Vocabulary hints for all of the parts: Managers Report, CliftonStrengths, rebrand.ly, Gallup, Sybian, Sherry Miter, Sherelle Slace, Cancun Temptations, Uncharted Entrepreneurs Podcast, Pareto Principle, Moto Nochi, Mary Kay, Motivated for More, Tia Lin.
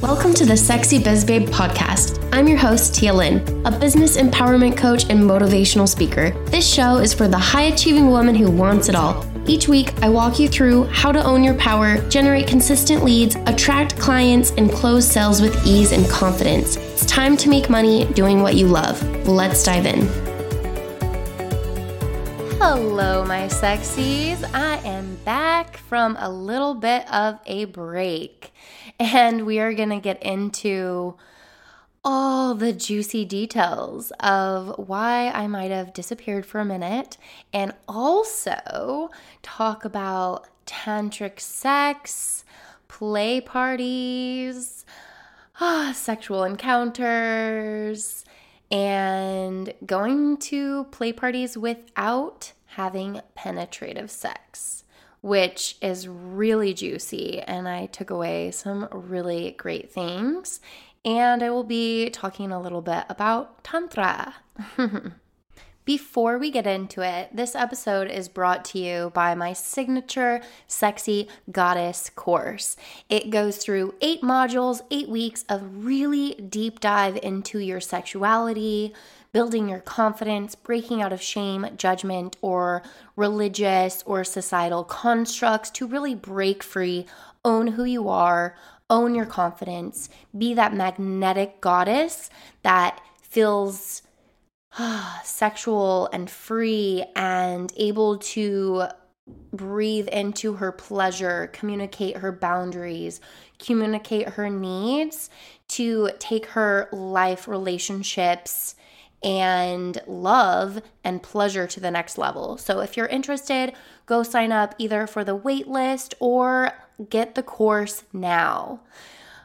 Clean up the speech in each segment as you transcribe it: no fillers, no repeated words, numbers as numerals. Welcome to the Sexy Biz Babe podcast. I'm your host, Tia Lin, a business empowerment coach and motivational speaker. This show is for the high-achieving woman who wants it all. Each week, I walk you through how to own your power, generate consistent leads, attract clients, and close sales with ease and confidence. It's time to make money doing what you love. Let's dive in. Hello, my sexies. I am back from a little bit of a break. And we are going to get into all the juicy details of why I might have disappeared for a minute and also talk about tantric sex, play parties, sexual encounters, and going to play parties without having penetrative sex, which is really juicy, and I took away some really great things. And I will be talking a little bit about Tantra. Before we get into it, this episode is brought to you by my signature Sexy Goddess course. It goes through 8 modules, 8 weeks of really deep dive into your sexuality, building your confidence, breaking out of shame, judgment, or religious or societal constructs to really break free, own who you are, own your confidence, be that magnetic goddess that feels sexual and free and able to breathe into her pleasure, communicate her boundaries, communicate her needs to take her life, relationships, and love and pleasure to the next level. So if you're interested, go sign up either for the wait list or get the course now.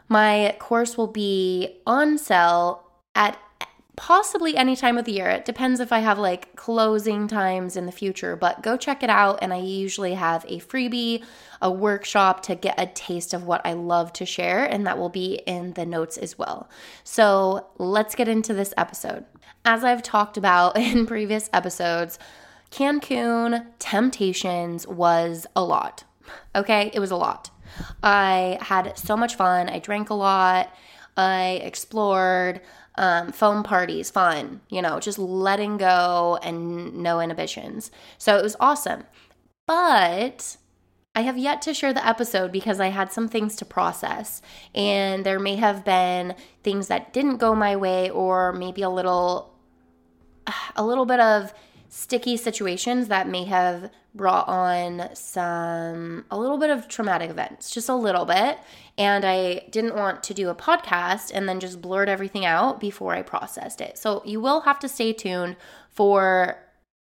My course will be on sale at possibly any time of the year. It depends if I have like closing times in the future, but go check it out. And I usually have a freebie, a workshop to get a taste of what I love to share, and that will be in the notes as well. So let's get into this episode. As I've talked about in previous episodes, Cancun Temptations was a lot. Okay, it was a lot. I had so much fun. I drank a lot. I explored. Foam parties, fun, just letting go and no inhibitions. So it was awesome. But I have yet to share the episode because I had some things to process, and there may have been things that didn't go my way, or maybe a little bit of sticky situations that may have brought on a little bit of traumatic events, just a little bit. And I didn't want to do a podcast and then just blurt everything out before I processed it. So you will have to stay tuned for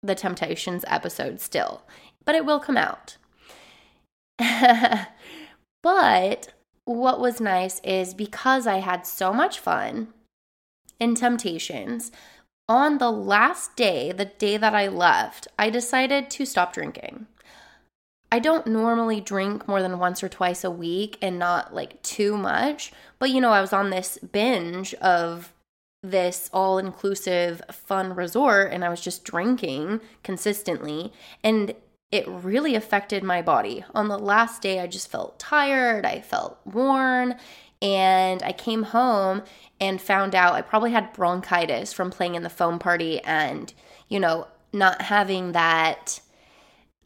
the Temptations episode still, but it will come out. But what was nice is because I had so much fun in Temptations, on the last day, the day that I left, I decided to stop drinking. I don't normally drink more than once or twice a week and not like too much, but I was on this binge of this all-inclusive fun resort, and I was just drinking consistently, and it really affected my body. On the last day, I just felt tired, I felt worn, and I came home and found out I probably had bronchitis from playing in the foam party and, not having that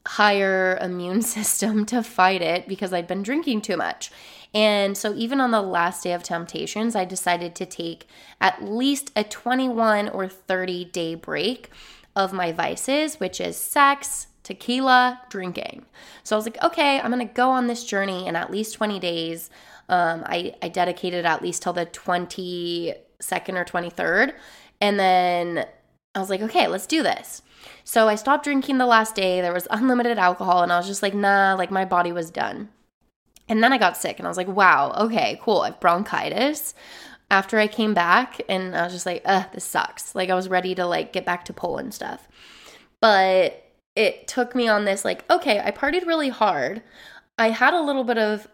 higher immune system to fight it because I'd been drinking too much. And so even on the last day of Temptations, I decided to take at least a 21 or 30-day break of my vices, which is sex, tequila, drinking. So I was like, okay, I'm going to go on this journey in at least 20 days. I dedicated at least till the 22nd or 23rd. And then I was like, okay, let's do this. So I stopped drinking the last day. There was unlimited alcohol, and I was just like, nah, like my body was done. And then I got sick, and I was like, wow, okay, cool. I have bronchitis. After I came back, and I was just like, ugh, this sucks. Like I was ready to like get back to Poland and stuff. But it took me on this like, okay, I partied really hard. I had a little bit of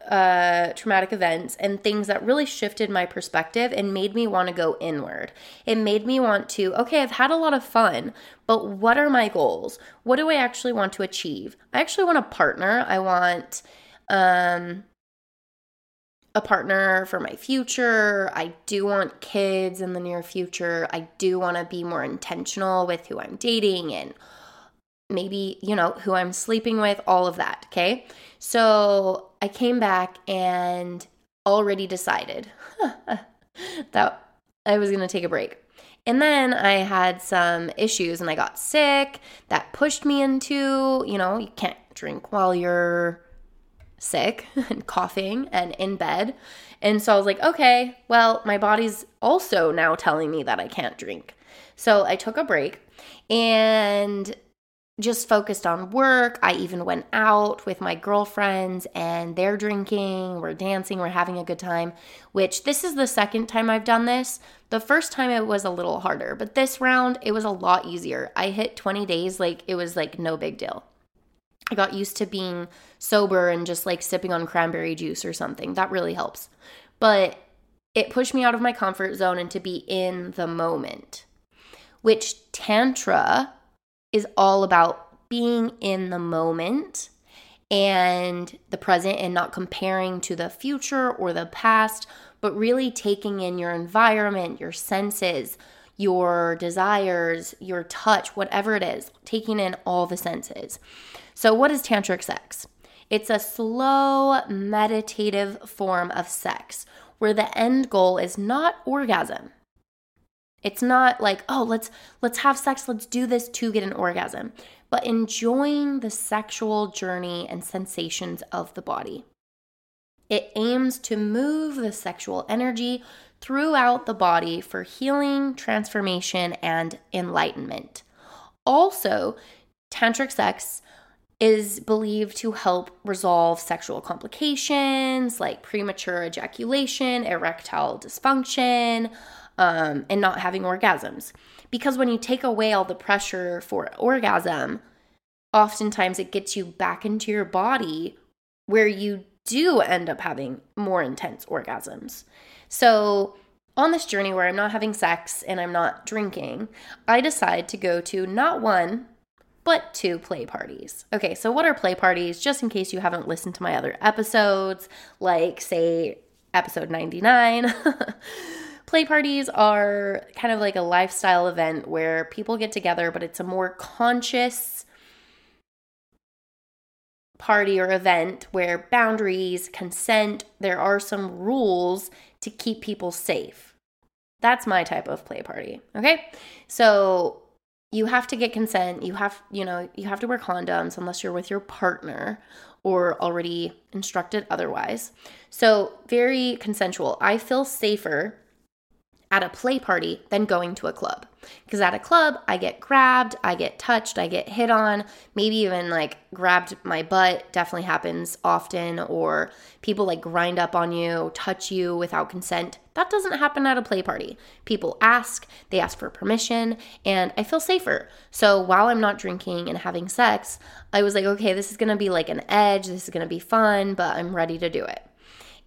traumatic events and things that really shifted my perspective and made me want to go inward. It made me want to, okay, I've had a lot of fun, but what are my goals? What do I actually want to achieve? I actually want a partner. I want a partner for my future. I do want kids in the near future. I do want to be more intentional with who I'm dating and maybe, you know, who I'm sleeping with, all of that, okay? So I came back and already decided that I was going to take a break. And then I had some issues and I got sick. That pushed me into, you know, you can't drink while you're sick and coughing and in bed. And so I was like, okay, well, my body's also now telling me that I can't drink. So I took a break and just focused on work. I even went out with my girlfriends and they're drinking, we're dancing, we're having a good time, which this is the second time I've done this. The first time it was a little harder, but this round it was a lot easier. I hit 20 days, like it was like no big deal. I got used to being sober and just like sipping on cranberry juice or something. That really helps. But it pushed me out of my comfort zone and to be in the moment, which Tantra is all about being in the moment and the present and not comparing to the future or the past, but really taking in your environment, your senses, your desires, your touch, whatever it is, taking in all the senses. So what is tantric sex? It's a slow, meditative form of sex where the end goal is not orgasm. It's not like, oh, let's have sex, let's do this to get an orgasm, but enjoying the sexual journey and sensations of the body. It aims to move the sexual energy throughout the body for healing, transformation, and enlightenment. Also, tantric sex is believed to help resolve sexual complications like premature ejaculation, erectile dysfunction, and not having orgasms. Because when you take away all the pressure for orgasm, oftentimes it gets you back into your body where you do end up having more intense orgasms. So on this journey where I'm not having sex and I'm not drinking, I decide to go to not one, but two play parties. Okay, so what are play parties? Just in case you haven't listened to my other episodes, like say episode 99. Play parties are kind of like a lifestyle event where people get together, but it's a more conscious party or event where boundaries, consent, there are some rules to keep people safe. That's my type of play party, okay? So you have to get consent. You have to wear condoms unless you're with your partner or already instructed otherwise. So very consensual. I feel safer at a play party than going to a club. Because at a club, I get grabbed, I get touched, I get hit on, maybe even like grabbed my butt, definitely happens often, or people like grind up on you, touch you without consent. That doesn't happen at a play party. People ask, they ask for permission, and I feel safer. So while I'm not drinking and having sex, I was like, okay, this is gonna be like an edge, this is gonna be fun, but I'm ready to do it.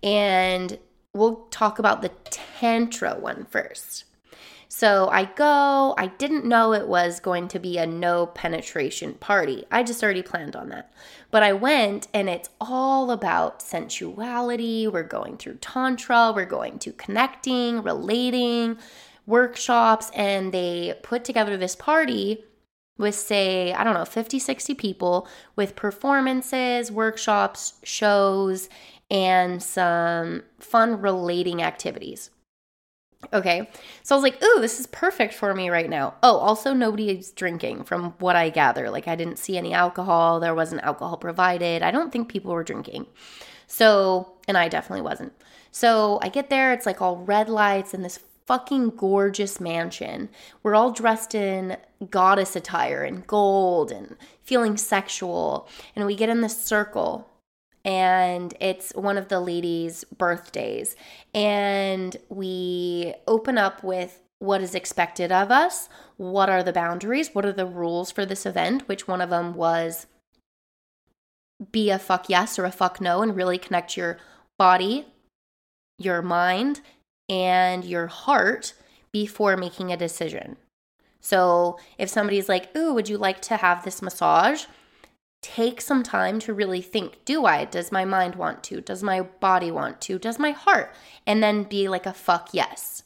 And we'll talk about the Tantra one first. So I didn't know it was going to be a no penetration party. I just already planned on that. But I went and it's all about sensuality. We're going through Tantra. We're going to connecting, relating, workshops. And they put together this party with say, 50, 60 people with performances, workshops, shows, and some fun relating activities. Okay, so I was like, ooh, this is perfect for me right now. Oh, also nobody is drinking from what I gather. Like I didn't see any alcohol. There wasn't alcohol provided. I don't think people were drinking. So, and I definitely wasn't. So I get there. It's like all red lights and this fucking gorgeous mansion. We're all dressed in goddess attire and gold and feeling sexual. And we get in this circle. And it's one of the ladies' birthdays. And we open up with what is expected of us, what are the boundaries, what are the rules for this event, which one of them was be a fuck yes or a fuck no and really connect your body, your mind, and your heart before making a decision. So if somebody's like, ooh, would you like to have this massage? take some time to really think, do I? Does my mind want to? Does my body want to? Does my heart? And then be like a fuck yes.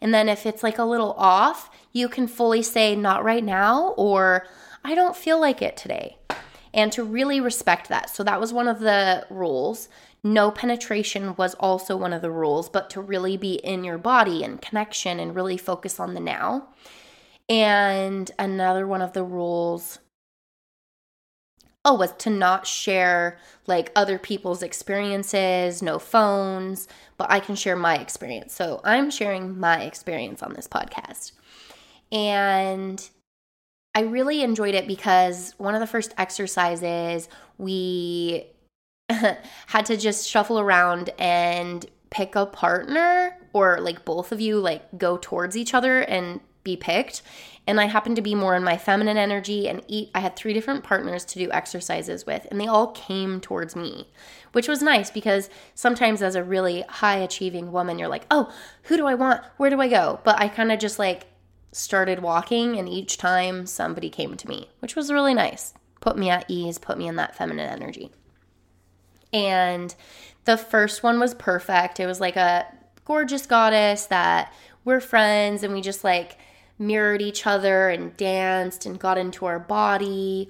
And then if it's like a little off, you can fully say not right now, or I don't feel like it today. And to really respect that. So that was one of the rules. No penetration was also one of the rules, but to really be in your body and connection and really focus on the now. And another one of the rules, was to not share like other people's experiences, no phones, but I can share my experience. So I'm sharing my experience on this podcast. And I really enjoyed it because one of the first exercises we had to just shuffle around and pick a partner, or like both of you like go towards each other and be picked. And I happened to be more in my feminine energy, and I had 3 different partners to do exercises with, and they all came towards me, which was nice because sometimes as a really high achieving woman, you're like, oh, who do I want? Where do I go? But I kind of just like started walking, and each time somebody came to me, which was really nice. Put me at ease, put me in that feminine energy. And the first one was perfect. It was like a gorgeous goddess that we're friends, and we just like mirrored each other and danced and got into our body.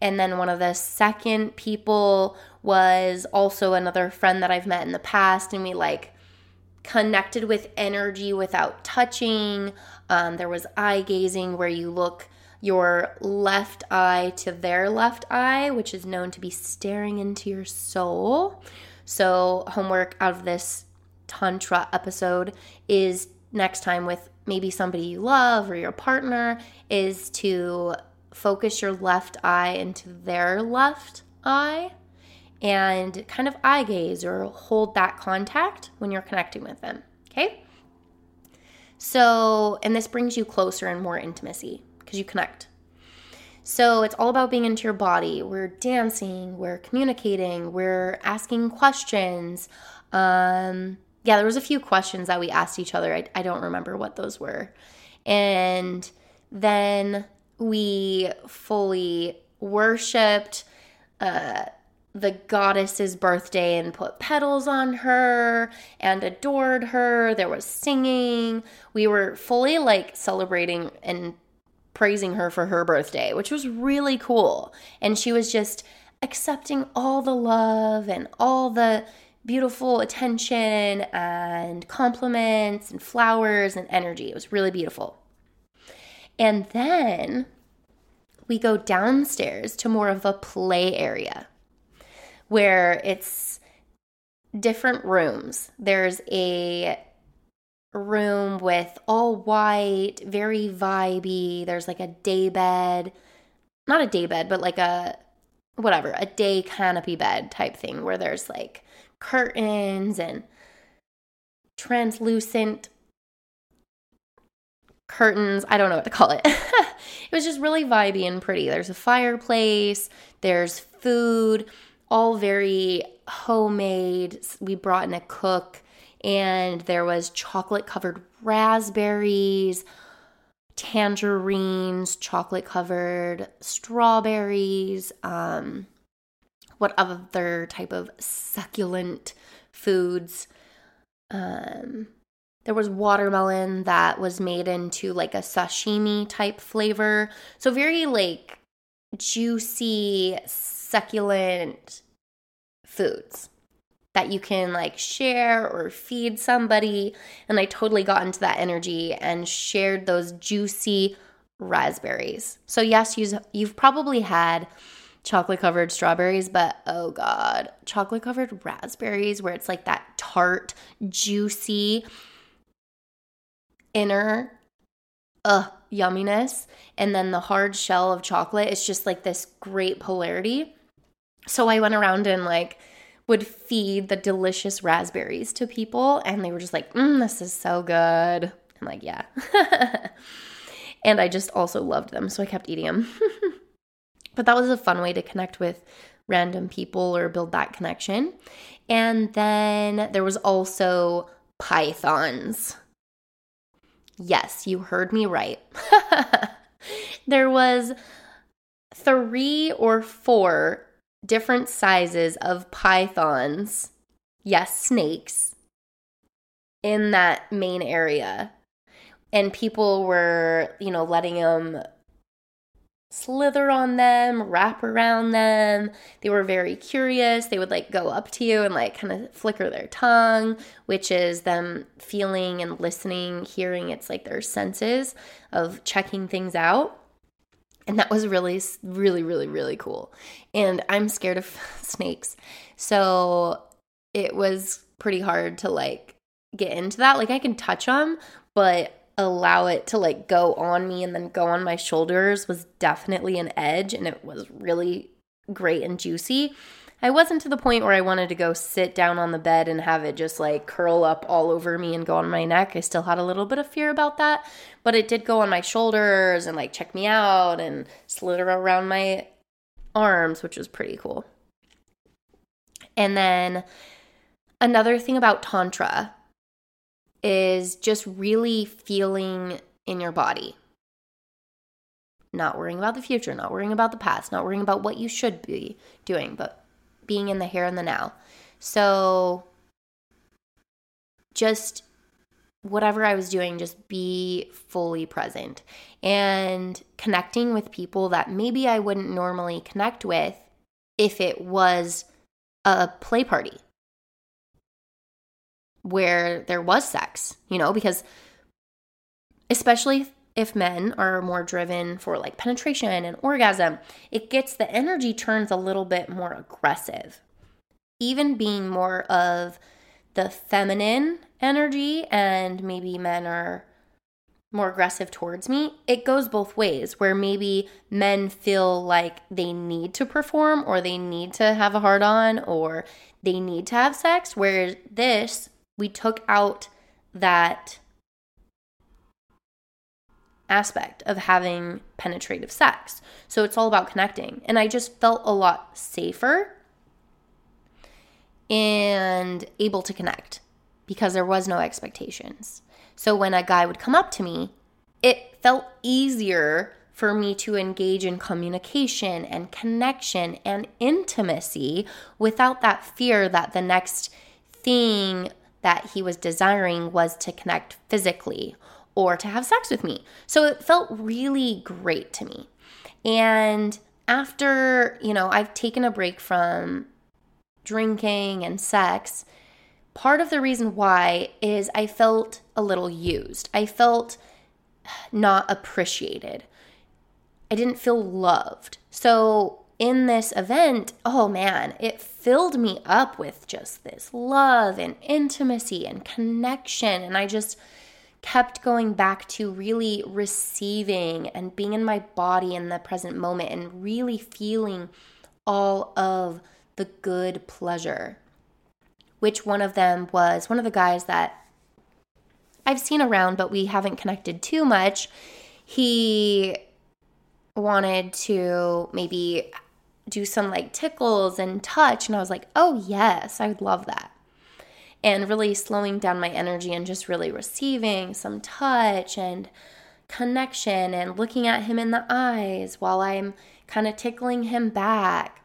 And then one of the second people was also another friend that I've met in the past, and we like connected with energy without touching. There was eye gazing, where you look your left eye to their left eye, which is known to be staring into your soul. So homework out of this Tantra episode is next time with maybe somebody you love or your partner is to focus your left eye into their left eye and kind of eye gaze or hold that contact when you're connecting with them, okay? So, and this brings you closer and more intimacy because you connect. So it's all about being into your body. We're dancing, we're communicating, we're asking questions. There was a few questions that we asked each other. I don't remember what those were. And then we fully worshipped the goddess's birthday and put petals on her and adored her. There was singing. We were fully like celebrating and praising her for her birthday, which was really cool. And she was just accepting all the love and all the beautiful attention and compliments and flowers and energy. It was really beautiful. And then we go downstairs to more of a play area, where it's different rooms. There's a room with all white, very vibey. There's like a day bed, not a day bed, but like a day canopy bed type thing where there's like curtains and translucent curtains. I don't know what to call it. It was just really vibey and pretty. There's a fireplace, there's food. All very homemade. We brought in a cook, and there was chocolate-covered raspberries, tangerines, chocolate-covered strawberries. What other type of succulent foods? There was watermelon that was made into like a sashimi-type flavor. So very like juicy, succulent foods that you can like share or feed somebody. And I totally got into that energy and shared those juicy raspberries. So yes, you've probably had chocolate covered strawberries, but oh God, chocolate covered raspberries where it's like that tart, juicy inner yumminess. And then the hard shell of chocolate, it's just like this great polarity. So I went around and like would feed the delicious raspberries to people, and they were just like, this is so good. I'm like, yeah. And I just also loved them, so I kept eating them. But that was a fun way to connect with random people or build that connection. And then there was also pythons. Yes, you heard me right. There was 3 or 4 different sizes of pythons, yes, snakes, in that main area. And people were, you know, letting them slither on them, wrap around them. They were very curious. They would like go up to you and like kind of flicker their tongue, which is them feeling and listening, hearing. It's like their senses of checking things out. And that was really, really, really, really cool. And I'm scared of snakes. So it was pretty hard to like get into that. Like I can touch them, but allow it to like go on me and then go on my shoulders was definitely an edge, and it was really great and juicy. I wasn't to the point where I wanted to go sit down on the bed and have it just like curl up all over me and go on my neck. I still had a little bit of fear about that, but it did go on my shoulders and like check me out and slither around my arms, which was pretty cool. And then another thing about Tantra is just really feeling in your body. Not worrying about the future, not worrying about the past, not worrying about what you should be doing, but being in the here and the now. So just whatever I was doing, just be fully present. And connecting with people that maybe I wouldn't normally connect with if it was a play party, where there was sex, you know, because especially if men are more driven for like penetration and orgasm, it gets the energy turns a little bit more aggressive. Even being more of the feminine energy and maybe men are more aggressive towards me, it goes both ways, where maybe men feel like they need to perform or they need to have a hard-on or they need to have sex, whereas this, we took out that aspect of having penetrative sex. So it's all about connecting. And I just felt a lot safer and able to connect because there was no expectations. So when a guy would come up to me, it felt easier for me to engage in communication and connection and intimacy without that fear that the next thing that he was desiring was to connect physically or to have sex with me. So it felt really great to me. And after, you know, I've taken a break from drinking and sex, part of the reason why is I felt a little used. I felt not appreciated. I didn't feel loved. So in this event, oh man, it filled me up with just this love and intimacy and connection. And I just kept going back to really receiving and being in my body in the present moment and really feeling all of the good pleasure. Which one of them was one of the guys that I've seen around, but we haven't connected too much. He wanted to maybe do some like tickles and touch, and I was like, oh yes, I would love that. And really slowing down my energy and just really receiving some touch and connection and looking at him in the eyes while I'm kind of tickling him back.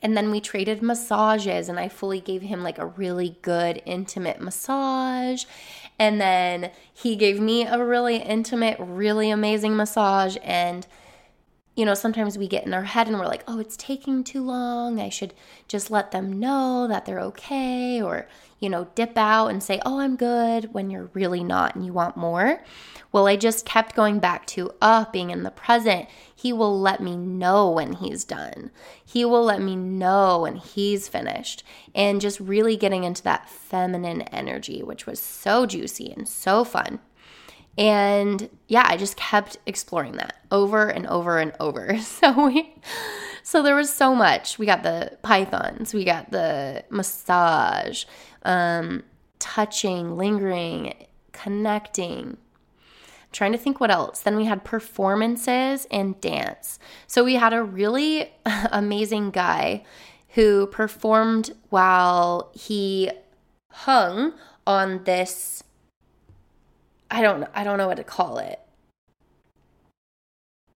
And then we traded massages, and I fully gave him like a really good intimate massage. And then he gave me a really intimate, really amazing massage. And you know, sometimes we get in our head and we're like, oh, it's taking too long. I should just let them know that they're okay, or, you know, dip out and say, oh, I'm good, when you're really not and you want more. Well, I just kept going back to being in the present. He will let me know when he's done. He will let me know when he's finished. And just really getting into that feminine energy, which was so juicy and so fun. And yeah, I just kept exploring that over and over and over. So there was so much. We got the pythons, we got the massage, touching, lingering, connecting. I'm trying to think what else. Then we had performances and dance. So we had a really amazing guy who performed while he hung on this, I don't know what to call it.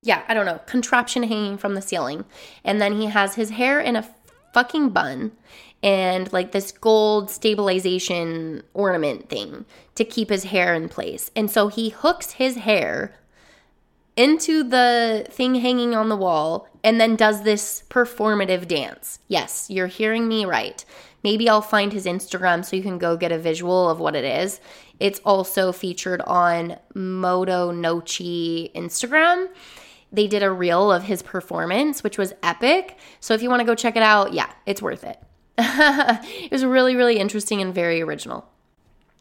yeah, I don't know, contraption hanging from the ceiling. And then he has his hair in a fucking bun and like this gold stabilization ornament thing to keep his hair in place. And so he hooks his hair into the thing hanging on the wall and then does this performative dance. Yes, you're hearing me right. Maybe I'll find his Instagram so you can go get a visual of what it is. It's also featured on Moto Nochi Instagram. They did a reel of his performance, which was epic. So if you want to go check it out, yeah, it's worth it. It was really, really interesting and very original.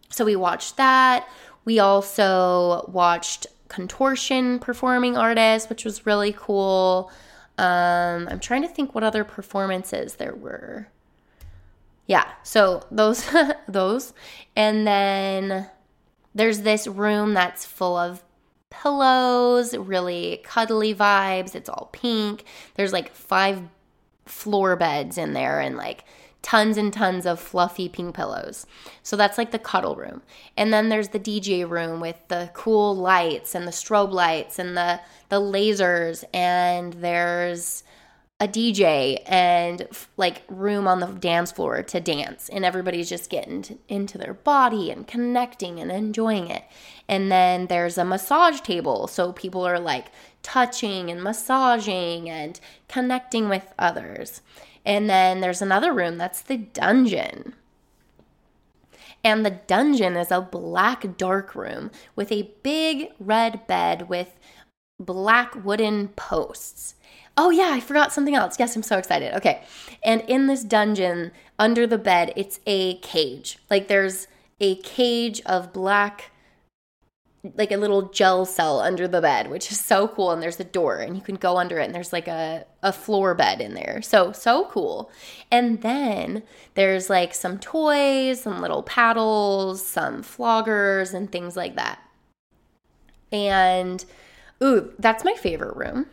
So we watched that. We also watched contortion performing artists, which was really cool. I'm trying to think what other performances there were. Yeah, so those, those. And then there's this room that's full of pillows, really cuddly vibes. It's all pink. There's like 5 floor beds in there and like tons and tons of fluffy pink pillows. So that's like the cuddle room. And then there's the DJ room with the cool lights and the strobe lights and the lasers. And there's a DJ and like room on the dance floor to dance, and everybody's just getting into their body and connecting and enjoying it. And then there's a massage table, so people are like touching and massaging and connecting with others. And then there's another room that's the dungeon. And the dungeon is a black dark room with a big red bed with black wooden posts. Oh yeah, I forgot something else. Yes, I'm so excited. Okay. And in this dungeon, under the bed, it's a cage. Like there's a cage of black, like a little gel cell under the bed, which is so cool. And there's a door and you can go under it and there's like a floor bed in there. So cool. And then there's like some toys, some little paddles, some floggers and things like that. And ooh, that's my favorite room.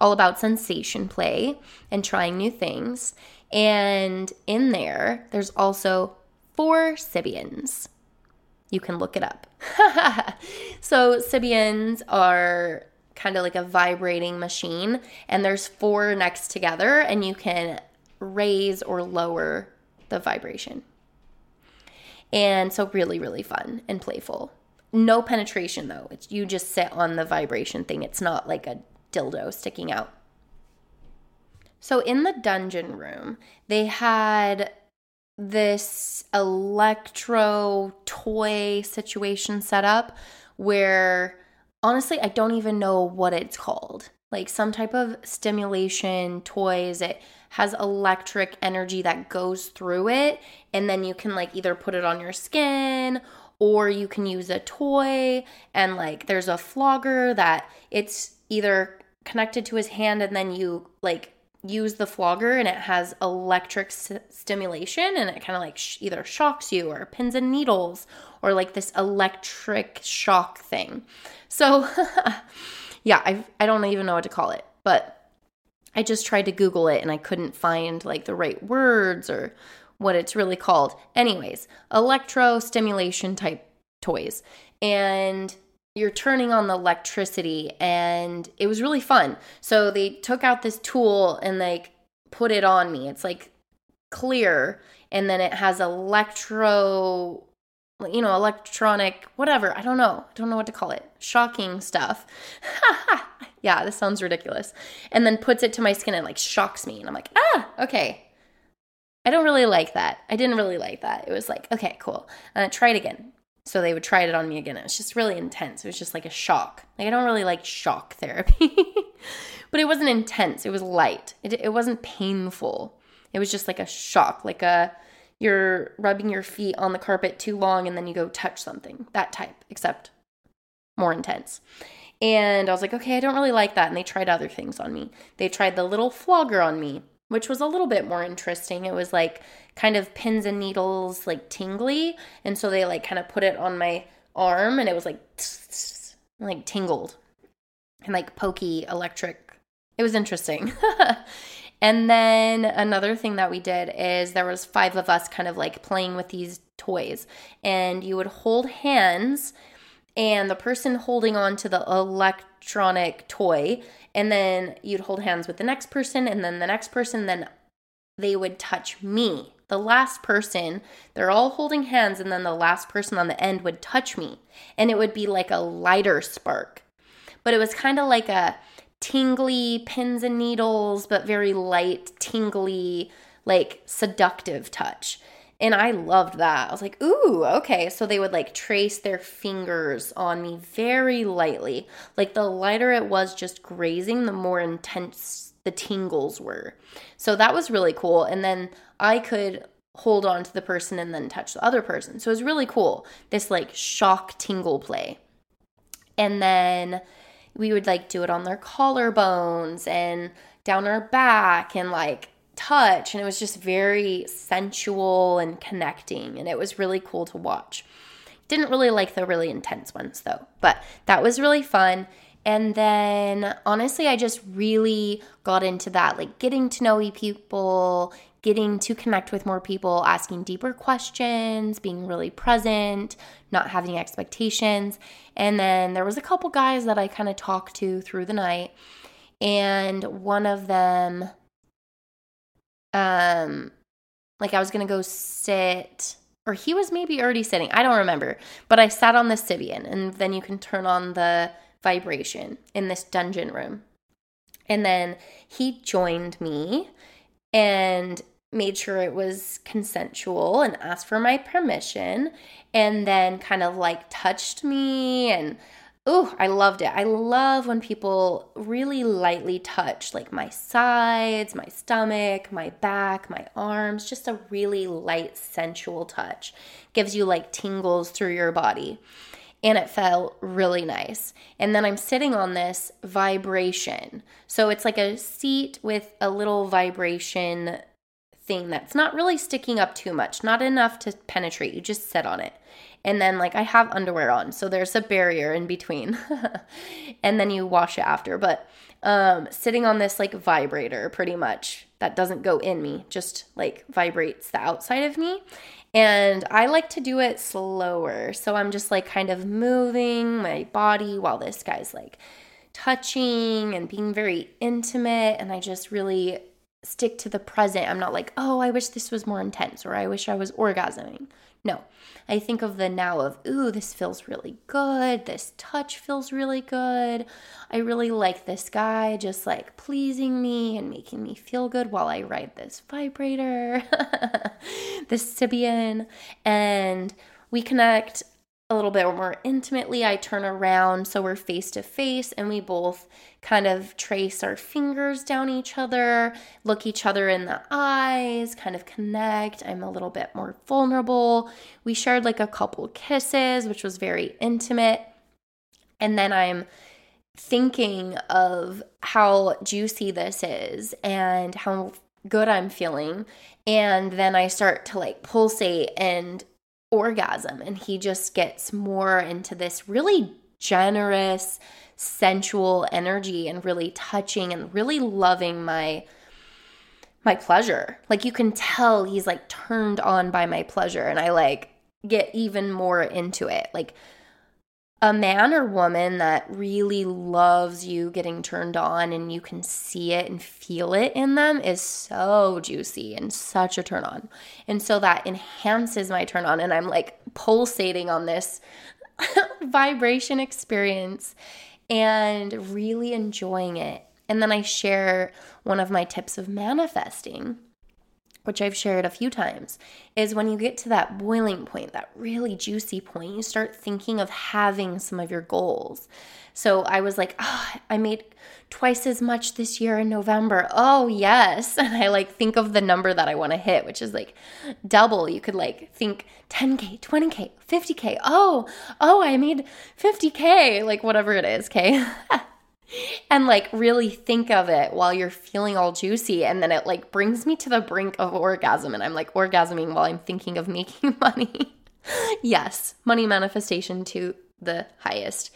All about sensation play and trying new things. And in there, there's also 4 Sybians. You can look it up. So Sybians are kind of like a vibrating machine, and there's 4 next together, and you can raise or lower the vibration. And so really, really fun and playful. No penetration though. It's, you just sit on the vibration thing. It's not like a dildo sticking out. So in the dungeon room, they had this electro toy situation set up where honestly, I don't even know what it's called. Like some type of stimulation toys. It has electric energy that goes through it. And then you can like either put it on your skin or you can use a toy, and like there's a flogger that it's either connected to his hand and then you like use the flogger and it has electric stimulation and it kind of like either shocks you or pins and needles or like this electric shock thing. So yeah, I don't even know what to call it, but I just tried to Google it and I couldn't find like the right words or what it's really called. Anyways, electro stimulation type toys. And you're turning on the electricity and it was really fun. So they took out this tool and like put it on me. It's like clear and then it has electronic, whatever. I don't know what to call it. Shocking stuff. Yeah, this sounds ridiculous. And then puts it to my skin and like shocks me and I'm like, ah, okay. I don't really like that. I didn't really like that. It was like, okay, cool. Try it again. So they would try it on me again. It was just really intense. It was just like a shock. Like I don't really like shock therapy. But it wasn't intense. It was light. It wasn't painful. It was just like a shock. Like you're rubbing your feet on the carpet too long and then you go touch something. That type, except more intense. And I was like, okay, I don't really like that. And they tried other things on me. They tried the little flogger on me, which was a little bit more interesting. It was like kind of pins and needles, like tingly. And so they like kind of put it on my arm and it was like, like tingled and like pokey electric. It was interesting. And then another thing that we did is there was 5 of us kind of like playing with these toys and you would hold hands and the person holding on to the elect electronic toy, and then you'd hold hands with the next person, and then the next person, then they would touch me. The last person, they're all holding hands, and then the last person on the end would touch me, and it would be like a lighter spark. But it was kind of like a tingly pins and needles, but very light, tingly, like seductive touch. And I loved that. I was like, ooh, okay. So they would like trace their fingers on me very lightly. Like the lighter it was just grazing, the more intense the tingles were. So that was really cool. And then I could hold on to the person and then touch the other person. So it was really cool. This like shock tingle play. And then we would like do it on their collarbones and down their back and like touch, and it was just very sensual and connecting, and it was really cool to watch. Didn't really like the really intense ones though, but that was really fun. And then honestly, I just really got into that, like getting to know people, getting to connect with more people, asking deeper questions, being really present, not having expectations. And then there was a couple guys that I kind of talked to through the night, and one of them, I was going to go sit, or he was maybe already sitting, I don't remember, but I sat on the Sybian, and then you can turn on the vibration in this dungeon room. And then he joined me and made sure it was consensual and asked for my permission, and then kind of like touched me, and ooh, I loved it. I love when people really lightly touch like my sides, my stomach, my back, my arms, just a really light sensual touch. Gives you like tingles through your body, and it felt really nice. And then I'm sitting on this vibration. So it's like a seat with a little vibration thing that's not really sticking up too much, not enough to penetrate. You just sit on it. And then like I have underwear on, so there's a barrier in between. And then you wash it after. But sitting on this like vibrator pretty much that doesn't go in me, just like vibrates the outside of me. And I like to do it slower. So I'm just like kind of moving my body while this guy's like touching and being very intimate. And I just really stick to the present. I'm not like, oh, I wish this was more intense, or I wish I was orgasming. No, I think of the now of, ooh, this feels really good. This touch feels really good. I really like this guy just like pleasing me and making me feel good while I ride this vibrator, this Sybian, and we connect a little bit more intimately. I turn around so we're face to face, and we both kind of trace our fingers down each other, look each other in the eyes, kind of connect. I'm a little bit more vulnerable. We shared like a couple kisses, which was very intimate. And then I'm thinking of how juicy this is and how good I'm feeling. And then I start to like pulsate and orgasm, and he just gets more into this really generous, sensual energy and really touching and really loving my pleasure. Like you can tell he's like turned on by my pleasure, and I like get even more into it. Like a man or woman that really loves you getting turned on and you can see it and feel it in them is so juicy and such a turn on. And so that enhances my turn on, and I'm like pulsating on this vibration experience and really enjoying it. And then I share one of my tips of manifesting, which I've shared a few times, is when you get to that boiling point, that really juicy point, you start thinking of having some of your goals. So I was like, oh, I made twice as much this year in November. Oh, yes. And I like think of the number that I want to hit, which is like double. You could like think 10K, 20K, 50K. Oh, I made 50K, like whatever it is, okay? And like really think of it while you're feeling all juicy, and then it like brings me to the brink of orgasm, and I'm like orgasming while I'm thinking of making money. Yes, money manifestation to the highest.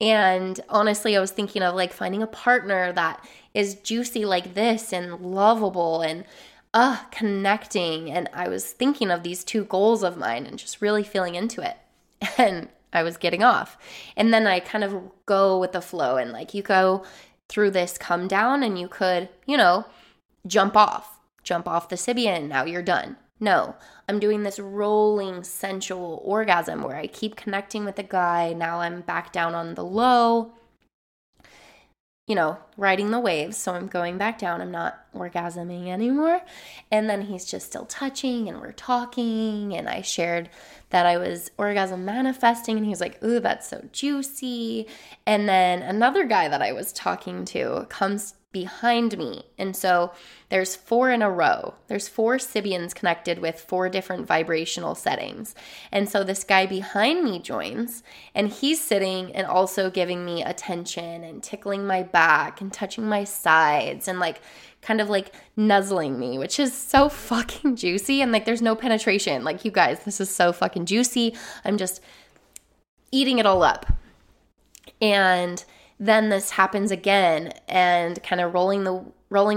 And honestly, I was thinking of like finding a partner that is juicy like this and lovable and connecting, and I was thinking of these two goals of mine and just really feeling into it. And I was getting off. And then I kind of go with the flow, and like you go through this come down and you could, you know, jump off the Sybian. Now you're done. No, I'm doing this rolling sensual orgasm where I keep connecting with the guy. Now I'm back down on the low, you know, riding the waves. So I'm going back down. I'm not orgasming anymore. And then he's just still touching and we're talking. And I shared that I was orgasm manifesting. And he was like, ooh, that's so juicy. And then another guy that I was talking to comes behind me. And so there's four in a row. There's four Sybians connected with four different vibrational settings. And so this guy behind me joins, and he's sitting and also giving me attention and tickling my back and touching my sides and like kind of like nuzzling me, which is so fucking juicy. And like there's no penetration. Like, you guys, this is so fucking juicy. I'm just eating it all up. And then this happens again, and kind of rolling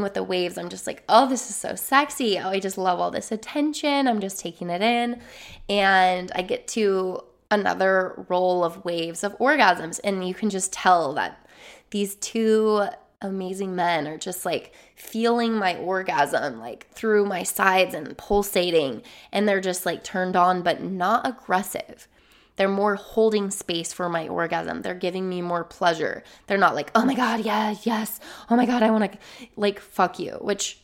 with the waves. I'm just like, oh, this is so sexy. Oh, I just love all this attention. I'm just taking it in. And I get to another roll of waves of orgasms. And you can just tell that these two amazing men are just like feeling my orgasm, like through my sides and pulsating. And they're just like turned on, but not aggressive. They're more holding space for my orgasm. They're giving me more pleasure. They're not like, oh my God, yeah, yes. Oh my God, I want to like fuck you, which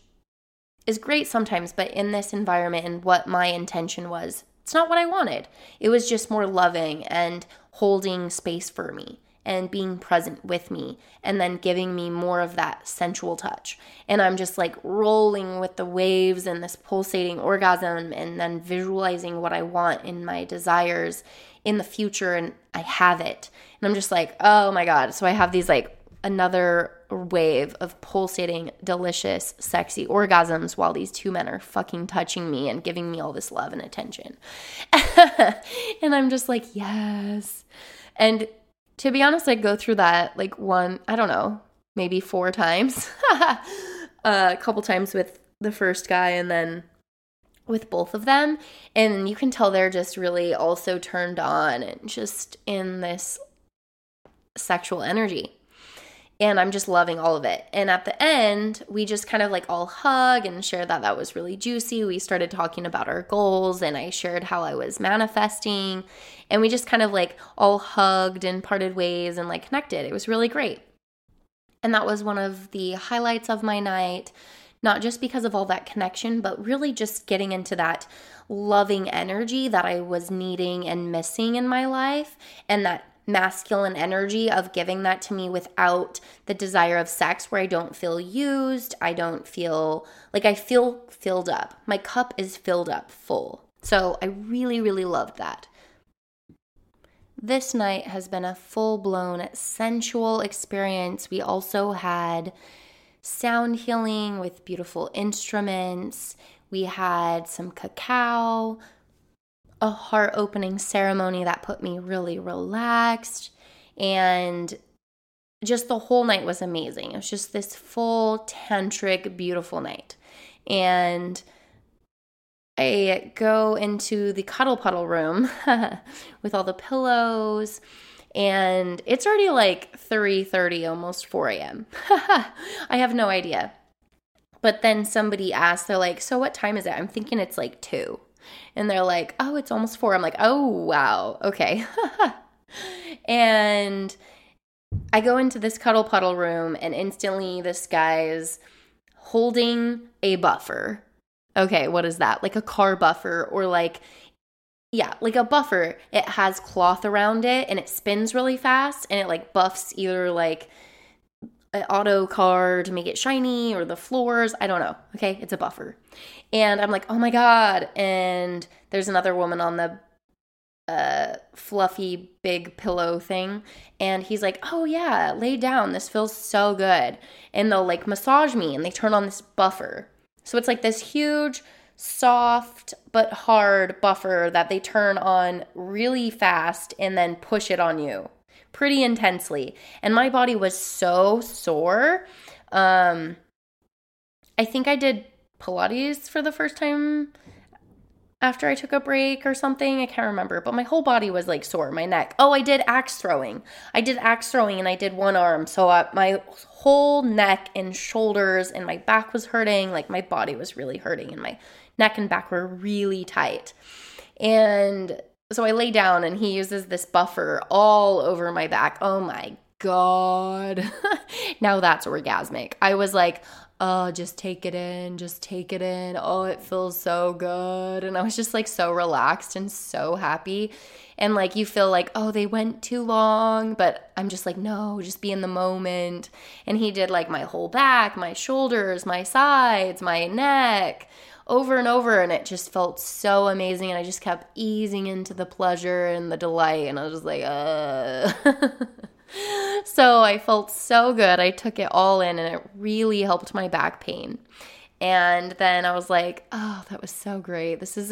is great sometimes. But in this environment and what my intention was, it's not what I wanted. It was just more loving and holding space for me and being present with me and then giving me more of that sensual touch. And I'm just like rolling with the waves and this pulsating orgasm and then visualizing what I want in my desires in the future, and I have it. And I'm just like, oh my God. So I have these like another wave of pulsating, delicious, sexy orgasms while these two men are fucking touching me and giving me all this love and attention. And I'm just like, yes. And to be honest, I go through that like one, I don't know, maybe four times, a couple times with the first guy and then with both of them. And you can tell they're just really also turned on and just in this sexual energy. And I'm just loving all of it. And at the end, we just kind of like all hug and share that was really juicy. We started talking about our goals, and I shared how I was manifesting. And we just kind of like all hugged and parted ways and like connected. It was really great. And that was one of the highlights of my night, not just because of all that connection, but really just getting into that loving energy that I was needing and missing in my life, and that masculine energy of giving that to me without the desire of sex, where I don't feel used. I don't feel like I feel filled up. My cup is filled up full. So I really, really loved that. This night has been a full-blown sensual experience. We also had sound healing with beautiful instruments. We had some cacao, a heart-opening ceremony that put me really relaxed, and just the whole night was amazing. It was just this full tantric, beautiful night. And I go into the cuddle puddle room with all the pillows, and it's already like 3:30, almost 4 a.m. I have no idea. But then somebody asked, they're like, so what time is it? I'm thinking it's like 2. And they're like, oh, it's almost 4. I'm like, oh, wow. Okay. And I go into this cuddle puddle room, and instantly this guy's holding a buffer. Okay, what is that? Like a car buffer, or like, yeah, like a buffer. It has cloth around it, and it spins really fast, and it like buffs either like an auto car to make it shiny or the floors. I don't know. Okay, it's a buffer. And I'm like, oh my God. And there's another woman on the fluffy big pillow thing. And he's like, oh yeah, lay down. This feels so good. And they'll like massage me, and they turn on this buffer. So it's like this huge, soft, but hard buffer that they turn on really fast and then push it on you pretty intensely. And my body was so sore. I think I did Pilates for the first time after I took a break or something. I can't remember, but my whole body was like sore, my neck. Oh, I did axe throwing. I did axe throwing and I did one arm. So my whole neck and shoulders and my back was hurting. Like my body was really hurting and my neck and back were really tight. And so I lay down and he uses this buffer all over my back. Oh my God. Now that's orgasmic. I was like, oh, just take it in, just take it in. Oh, it feels so good. And I was just like so relaxed and so happy. And like you feel like, oh, they went too long. But I'm just like, no, just be in the moment. And he did like my whole back, my shoulders, my sides, my neck, over and over. And it just felt so amazing. And I just kept easing into the pleasure and the delight. And I was just like, So I felt so good. I took it all in and it really helped my back pain. And then I was like, oh, that was so great. This is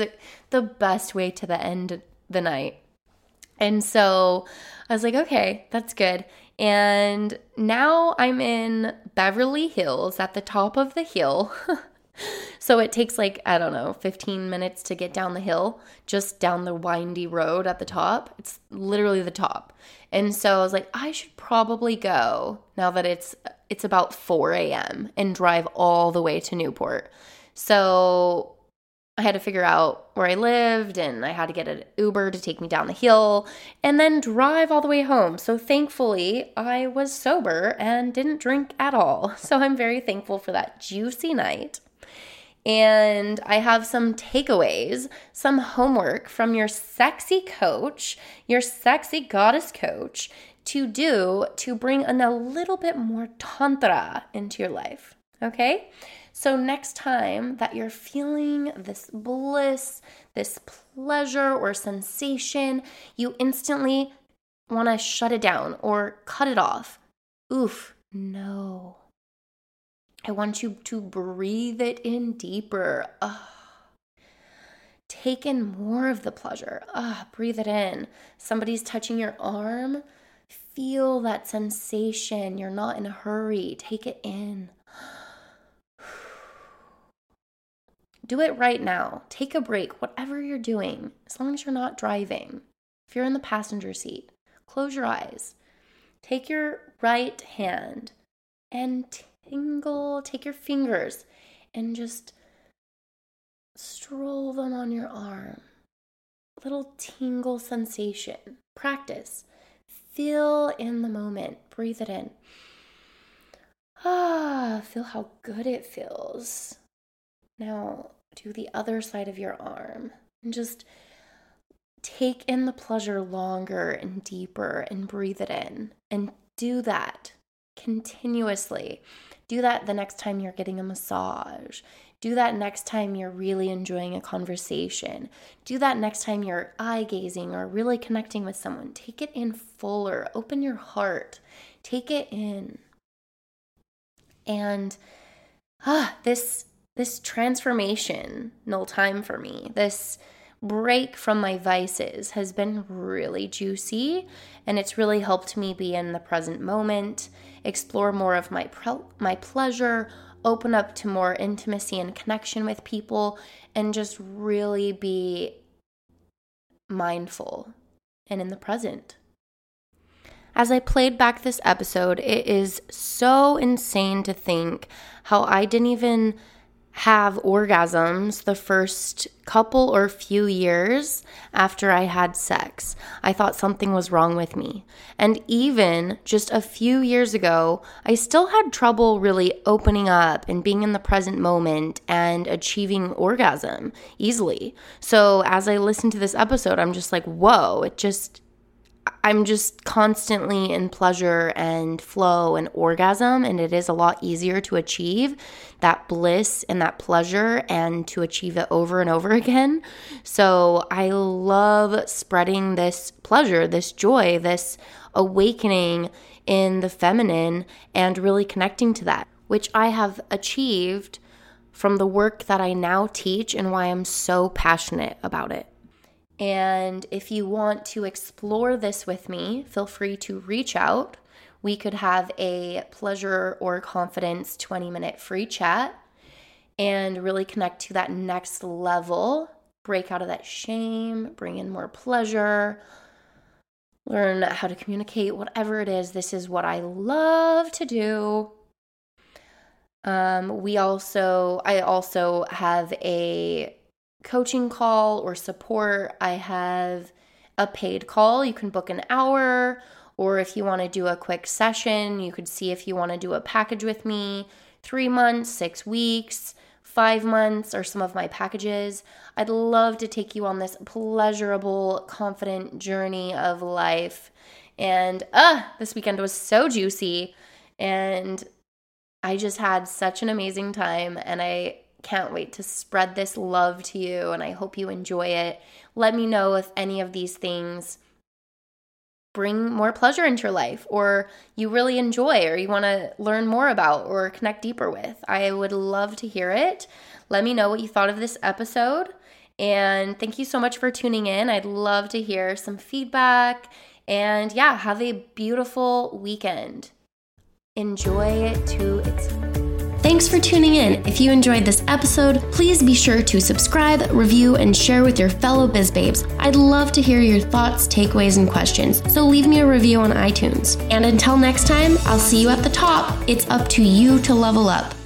the best way to the end the night. And so I was like, okay, that's good. And now I'm in Beverly Hills at the top of the hill. So it takes like, I don't know, 15 minutes to get down the hill, just down the windy road at the top. It's literally the top. And so I was like, I should probably go now that it's about 4 a.m. and drive all the way to Newport. So I had to figure out where I lived and I had to get an Uber to take me down the hill and then drive all the way home. So thankfully, I was sober and didn't drink at all. So I'm very thankful for that juicy night. And I have some takeaways, some homework from your sexy coach, your sexy goddess coach, to do to bring in a little bit more tantra into your life, okay? So next time that you're feeling this bliss, this pleasure or sensation, you instantly want to shut it down or cut it off. Oof, no. I want you to breathe it in deeper. Oh. Take in more of the pleasure. Oh, breathe it in. Somebody's touching your arm. Feel that sensation. You're not in a hurry. Take it in. Do it right now. Take a break, whatever you're doing, as long as you're not driving. If you're in the passenger seat, close your eyes. Take your right hand and tingle, take your fingers and just stroll them on your arm. Little tingle sensation. Practice. Feel in the moment. Breathe it in. Ah, feel how good it feels. Now do the other side of your arm and just take in the pleasure longer and deeper and breathe it in. And do that continuously. Do that the next time you're getting a massage. Do that next time you're really enjoying a conversation. Do that next time you're eye gazing or really connecting with someone. Take it in fuller. Open your heart. Take it in. And this transformational time for me, this break from my vices has been really juicy, and it's really helped me be in the present moment, explore more of my pleasure, open up to more intimacy and connection with people, and just really be mindful and in the present. As I played back this episode, it is so insane to think how I didn't even have orgasms the first couple or few years after I had sex. I thought something was wrong with me. And even just a few years ago, I still had trouble really opening up and being in the present moment and achieving orgasm easily. So as I listen to this episode, I'm just like, whoa, I'm just constantly in pleasure and flow and orgasm, and it is a lot easier to achieve that bliss and that pleasure and to achieve it over and over again. So I love spreading this pleasure, this joy, this awakening in the feminine and really connecting to that, which I have achieved from the work that I now teach and why I'm so passionate about it. And if you want to explore this with me, feel free to reach out. We could have a pleasure or confidence 20-minute free chat and really connect to that next level break out of that shame, bring in more pleasure, learn how to communicate, whatever it is. This is what I love to do. I also have a coaching call or support. I have a paid call. You can book an hour, or if you want to do a quick session, you could see if you want to do a package with me, 3 months, 6 weeks, 5 months, or some of my packages. I'd love to take you on this pleasurable, confident journey of life. And this weekend was so juicy, and I just had such an amazing time, and I can't wait to spread this love to you, and I hope you enjoy it. Let me know if any of these things bring more pleasure into your life, or you really enjoy, or you want to learn more about or connect deeper with. I would love to hear it. Let me know what you thought of this episode, and thank you so much for tuning in. I'd love to hear some feedback, and yeah, have a beautiful weekend. Enjoy it to its fullest. Thanks for tuning in. If you enjoyed this episode, please be sure to subscribe, review, and share with your fellow biz babes. I'd love to hear your thoughts, takeaways, and questions, so leave me a review on iTunes. And until next time, I'll see you at the top. It's up to you to level up.